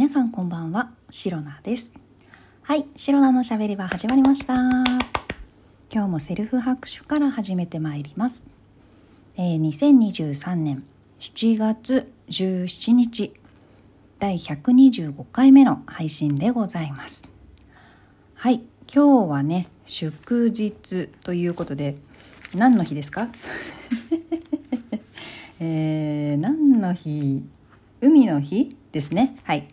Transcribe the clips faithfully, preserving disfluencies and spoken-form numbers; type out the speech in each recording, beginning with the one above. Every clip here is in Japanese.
皆さんこんばんは、シロナです。はい、シロナのしゃべり場始まりました。今日もセルフ拍手から始めてまいります。えー、にせんにじゅうさんねんしちがつじゅうしちにちだいひゃくにじゅうごかいめの配信でございます。はい、今日はね、祝日ということで何の日ですか、えー、何の日？海の日ですね。はい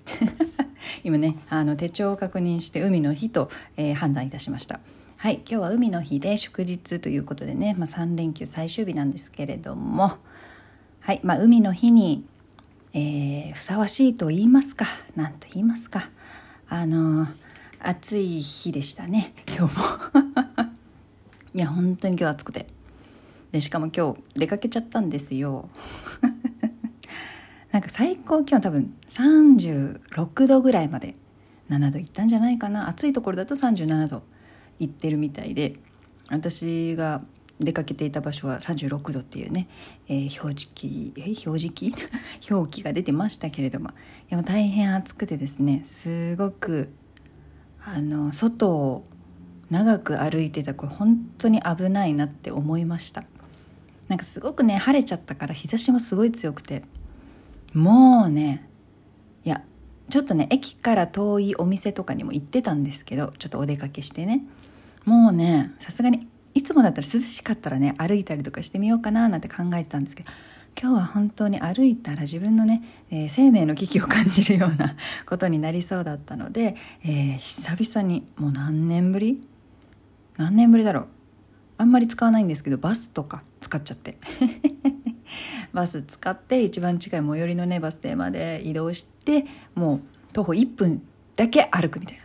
今ね、あの手帳を確認して海の日と、えー、判断いたしました。はい、今日は海の日で祝日ということでね、まあ、さんれんきゅう最終日なんですけれども、はい、まあ、海の日に、えー、ふさわしいと言いますか、なんと言いますか、あのー、暑い日でしたね、今日もいや、本当に今日暑くて、でしかも今日出かけちゃったんですよなんか最高気温多分さんじゅうろくどぐらいまで、ななどいったんじゃないかな、暑いところだとさんじゅうななど行ってるみたいで、私が出かけていた場所はさんじゅうろくどっていうね、えー、表示器、えー、表示器表記が出てましたけれども、いや、もう大変暑くてですね、すごくあの外を長く歩いてた、これ本当に危ないなって思いました。なんかすごくね、晴れちゃったから日差しもすごい強くて、もうね、いや、ちょっとね、駅から遠いお店とかにも行ってたんですけど、ちょっとお出かけしてね、もうね、さすがにいつもだったら涼しかったらね、歩いたりとかしてみようかななんて考えてたんですけど、今日は本当に歩いたら自分のね、えー、生命の危機を感じるようなことになりそうだったので、えー、久々に、もう何年ぶり何年ぶりだろう、あんまり使わないんですけど、バスとか使っちゃってバス使って一番近い最寄りのね、バス停まで移動して、もう徒歩いっぷんだけ歩くみたい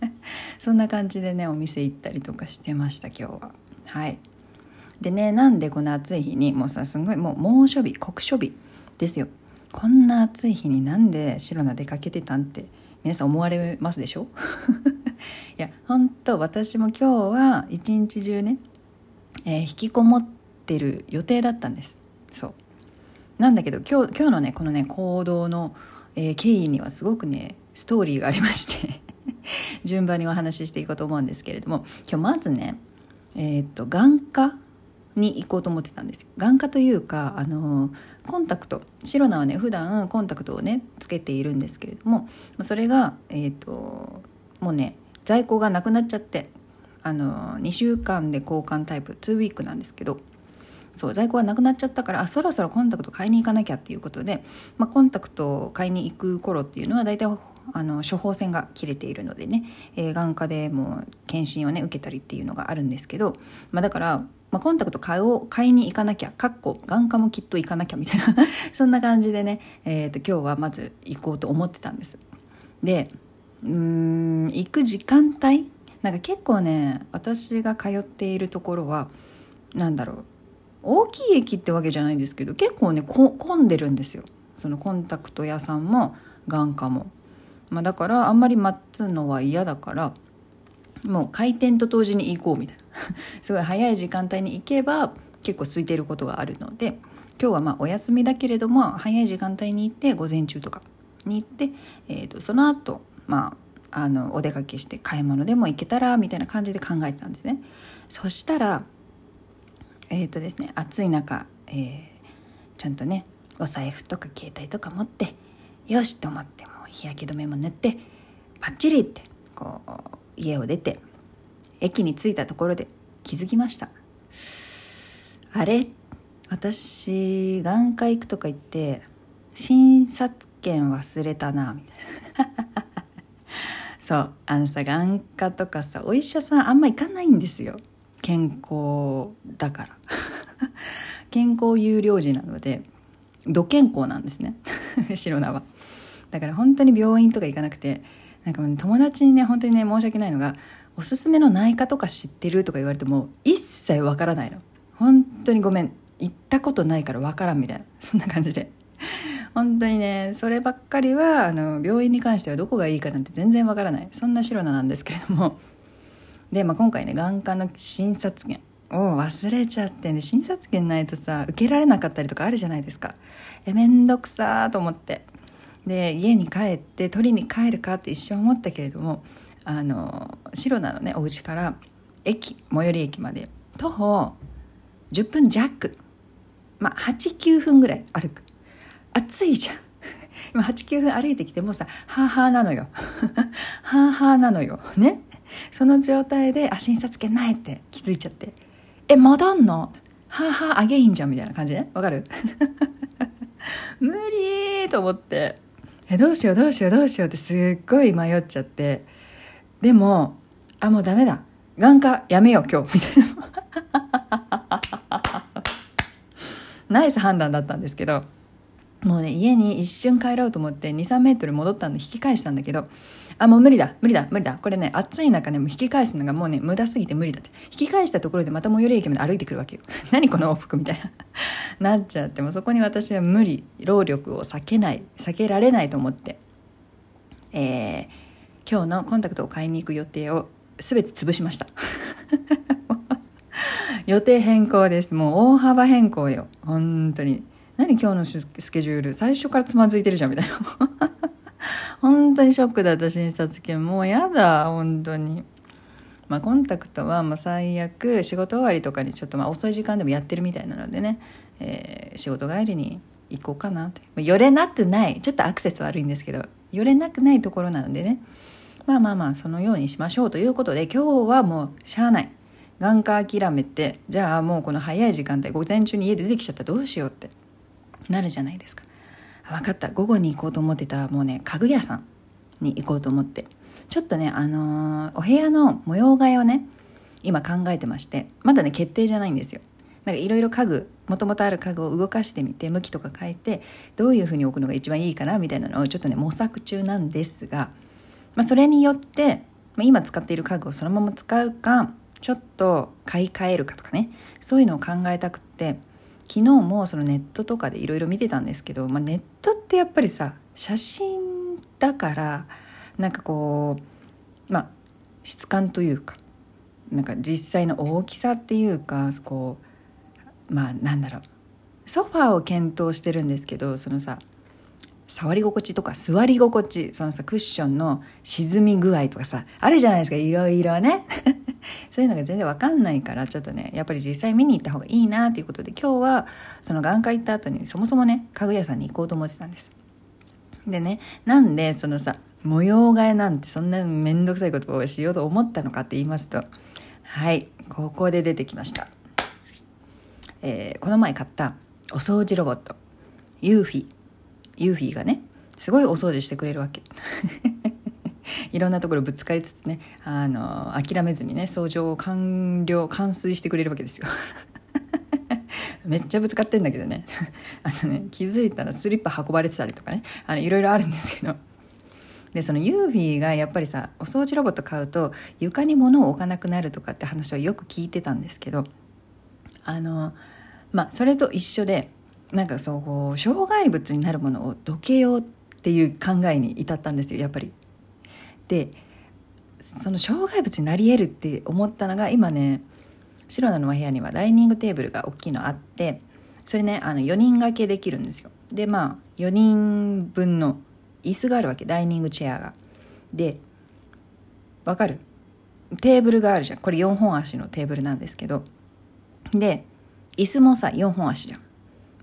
なそんな感じでね、お店行ったりとかしてました今日は。はい、でね、なんでこの暑い日に、もうさ、すごいもう猛暑日、酷暑日ですよ。こんな暑い日になんでシロナ出かけてたんって皆さん思われますでしょいや、本当私も今日は一日中ね、えー、引きこもってる予定だったんです。そうなんだけど、今日、今日のね、このね、行動の、えー、経緯にはすごくね、ストーリーがありまして順番にお話ししていこうと思うんですけれども、今日まずね、えー、っと眼科に行こうと思ってたんですよ。眼科というか、あのー、コンタクト、シロナはね、普段コンタクトをねつけているんですけれども、それが、えー、っともうね、在庫がなくなっちゃって、あのー、にしゅうかんで交換タイプ、ツーウィークなんですけど、そう、在庫がなくなっちゃったから、あ、そろそろコンタクト買いに行かなきゃっていうことで、まあ、コンタクトを買いに行く頃っていうのは、大体あの処方箋が切れているのでね、えー、眼科でもう検診をね受けたりっていうのがあるんですけど、まあ、だから、まあ、コンタクト買おう買いに行かなきゃ、かっこ眼科もきっと行かなきゃみたいなそんな感じでね、えー、と今日はまず行こうと思ってたんです。で、うーん、行く時間帯なんか結構ね、私が通っているところは、なんだろう、大きい駅ってわけじゃないんですけど、結構ね、混んでるんですよ。そのコンタクト屋さんも眼科も、まあ、だからあんまり待つのは嫌だから、もう開店と同時に行こうみたいなすごい早い時間帯に行けば結構空いてることがあるので、今日はまあお休みだけれども、早い時間帯に行って、午前中とかに行って、えーと、その後、まあ、あのお出かけして買い物でも行けたらみたいな感じで考えてたんですね。そしたらえーとですね、暑い中、えー、ちゃんとね、お財布とか携帯とか持って、よしと思って、もう日焼け止めも塗ってパッチリってこう家を出て、駅に着いたところで気づきました。あれ、私眼科行くとか言って診察券忘れたなみたいなそうあのさ、眼科とかさ、お医者さんあんま行かないんですよ、健康だから健康優良児なので、ど健康なんですねシロナは。だから本当に病院とか行かなくて、なんか友達にね、本当にね、申し訳ないのが、おすすめの内科とか知ってるとか言われても一切わからないの。本当にごめん、行ったことないからわからんみたいな、そんな感じで本当にね、そればっかりは、あの病院に関してはどこがいいかなんて全然わからない、そんなシロナなんですけれども。で、まあ、今回ね、眼科の診察券を忘れちゃってね、診察券ないとさ、受けられなかったりとかあるじゃないですか。え、めんどくさーと思って、で家に帰って取りに帰るかって一瞬思ったけれども、あの白菜のねお家から駅最寄り駅まで徒歩じゅっぷんじゃく、まあはちきゅうふんぐらい歩く。暑いじゃん。今はちきゅうふん歩いてきてもうさハーハーなのよハーハーなのよね。その状態であ診察券ないって気づいちゃって、え戻んのハーハーアゲインじゃんみたいな感じね。わかる無理と思って、えどうしようどうしようどうしようってすっごい迷っちゃって、でもあもうダメだ眼科やめよう今日みたいなナイス判断だったんですけど、もうね家に一瞬帰ろうと思って にさんメートル戻ったので引き返したんだけど、あもう無理だ無理だ無理だこれね暑い中ねもう引き返すのがもうね無駄すぎて無理だって、引き返したところでまた最寄り駅まで歩いてくるわけよ何この往復みたいななっちゃって、もうそこに私は無理労力を避けない避けられないと思って、えー、今日のコンタクトを買いに行く予定をすべて潰しました予定変更です。もう大幅変更よ本当に。何今日のスケジュール最初からつまずいてるじゃんみたいな本当にショックだった診察券。もうやだ本当に。まあコンタクトはもう最悪仕事終わりとかにちょっとまあ遅い時間でもやってるみたいなのでね、えー、仕事帰りに行こうかなって。寄れなくない、ちょっとアクセス悪いんですけど寄れなくないところなのでね、まあまあまあそのようにしましょうということで、今日はもうしゃあない、眼科諦めて、じゃあもうこの早い時間帯午前中に家出てきちゃったらどうしようってなるじゃないですか。分かった午後に行こうと思ってたもうね家具屋さんに行こうと思って、ちょっとねあのー、お部屋の模様替えをね今考えてまして、まだね決定じゃないんですよ。なんかいろいろ家具もともとある家具を動かしてみて向きとか変えてどういう風に置くのが一番いいかなみたいなのをちょっとね模索中なんですが、まあ、それによって、まあ、今使っている家具をそのまま使うかちょっと買い替えるかとかね、そういうのを考えたくって、昨日もそのネットとかでいろいろ見てたんですけど、まあ、ネットってやっぱりさ写真だからなんかこう、まあ、質感というかなんか実際の大きさっていうかこう、まあ、なんだろうソファーを検討してるんですけど、そのさ触り心地とか座り心地、そのさクッションの沈み具合とかさあるじゃないですかいろいろねそういうのが全然わかんないから、ちょっとねやっぱり実際見に行った方がいいなということで、今日はその眼科行った後にそもそもね家具屋さんに行こうと思ってたんです。でね、なんでそのさ模様替えなんてそんなめんどくさいことをしようと思ったのかって言いますと、はいここで出てきました、えー、この前買ったお掃除ロボットユーフィユーフィーがねすごいお掃除してくれるわけいろんなところぶつかりつつね、あの諦めずにね掃除を完了完遂してくれるわけですよめっちゃぶつかってんだけどねあのね気づいたらスリッパ運ばれてたりとかね、あのいろいろあるんですけど、でそのユーフィーがやっぱりさお掃除ロボット買うと床に物を置かなくなるとかって話をよく聞いてたんですけど、あのまあそれと一緒でなんかそうこう障害物になるものをどけようっていう考えに至ったんですよやっぱり。でその障害物になり得るって思ったのが、今ね白菜のお部屋にはダイニングテーブルが大きいのあって、それねあのよにん掛けできるんですよ。でまあよにんぶんの椅子があるわけ、ダイニングチェアが。でわかるテーブルがあるじゃん、これよんほんあしのテーブルなんですけど、で椅子もさよんほんあしじゃん、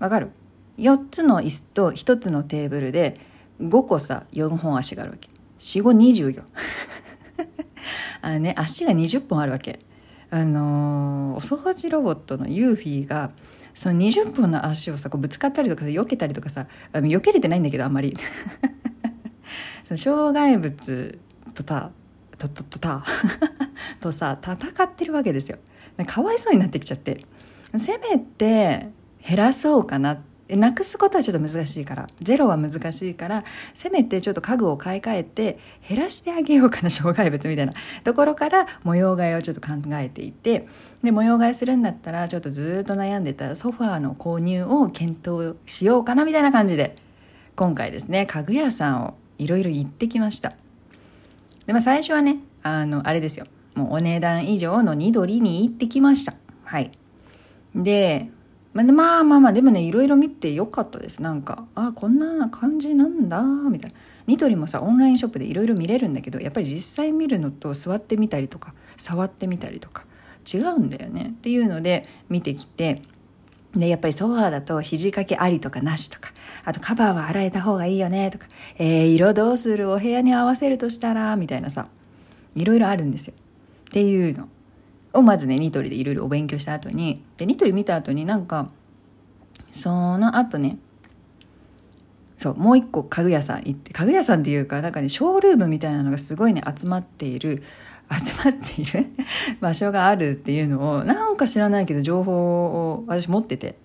わかるよっつの椅子とひとつのテーブルでごこさよんほんあしがあるわけ、よん、ご、にじゅうよあのね足がにじゅっぽんあるわけ。あのー、お掃除ロボットのユーフィーがそのにじゅっぽんの足をさこうぶつかったりとかさ避けたりとかさ、避けれてないんだけどあんまりその障害物とたとととたとさ戦ってるわけですよ。なんかかわいそうになってきちゃって、せめて減らそうかなって、なくすことはちょっと難しいから、ゼロは難しいからせめてちょっと家具を買い替えて減らしてあげようかな障害物みたいなところから模様替えをちょっと考えていて、で模様替えするんだったらちょっとずっと悩んでたソファーの購入を検討しようかなみたいな感じで、今回ですね家具屋さんをいろいろ行ってきました。で、まあ、最初はねあのあれですよ、もうお値段以上のニドリに行ってきました。はいでまあまあまあでもね、いろいろ見てよかったです。なんか、あ、こんな感じなんだみたいな。ニトリもさ、オンラインショップでいろいろ見れるんだけど、やっぱり実際見るのと座ってみたりとか触ってみたりとか違うんだよねっていうので見てきて、でやっぱりソファーだと肘掛けありとかなしとか、あとカバーは洗えた方がいいよねとか、えー、色どうする、お部屋に合わせるとしたらみたいなさ、いろいろあるんですよっていうのをまずね、ニトリでいろいろお勉強した後に、でニトリ見た後になんかその後ね、そうもう一個家具屋さん行って、家具屋さんっていうかなんかね、ショールームみたいなのがすごいね集まっている集まっている場所があるっていうのを、なんか知らないけど情報を私持ってて、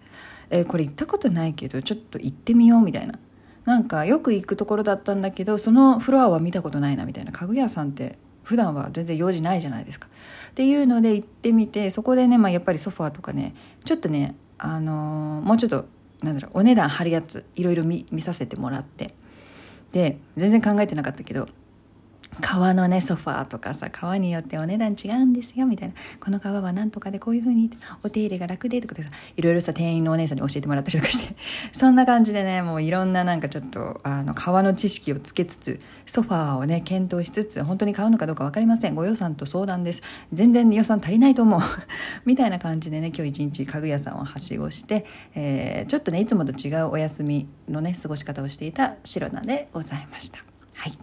えー、これ行ったことないけどちょっと行ってみようみたいな、なんかよく行くところだったんだけどそのフロアは見たことないなみたいな、家具屋さんって普段は全然用事ないじゃないですかっていうので行ってみて、そこでね、まあ、やっぱりソファーとかね、ちょっとね、あのー、もうちょっとなんだろう、お値段張るやついろいろ 見, 見させてもらって、で全然考えてなかったけど革のねソファーとかさ、革によってお値段違うんですよみたいな、この革はなんとかでこういう風にお手入れが楽でとかでさ、いろいろさ店員のお姉さんに教えてもらったりとかしてそんな感じでね、もういろんななんかちょっとあの革の知識をつけつつ、ソファーをね検討しつつ、本当に買うのかどうか分かりません、ご予算と相談です、全然予算足りないと思うみたいな感じでね、今日一日家具屋さんをはしごして、えー、ちょっとねいつもと違うお休みのね過ごし方をしていたシロナでございました。はい、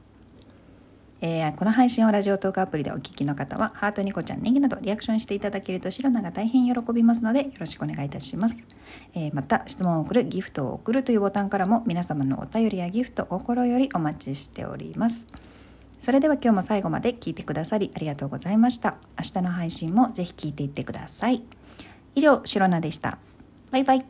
えー、この配信をラジオトークアプリでお聞きの方はハート、ニコちゃん、ネギなどリアクションしていただけるとシロナが大変喜びますのでよろしくお願いいたします。えー、また質問を送る、ギフトを送るというボタンからも皆様のお便りやギフトを心よりお待ちしております。それでは今日も最後まで聞いてくださりありがとうございました。明日の配信もぜひ聞いていってください。以上、シロナでした。バイバイ。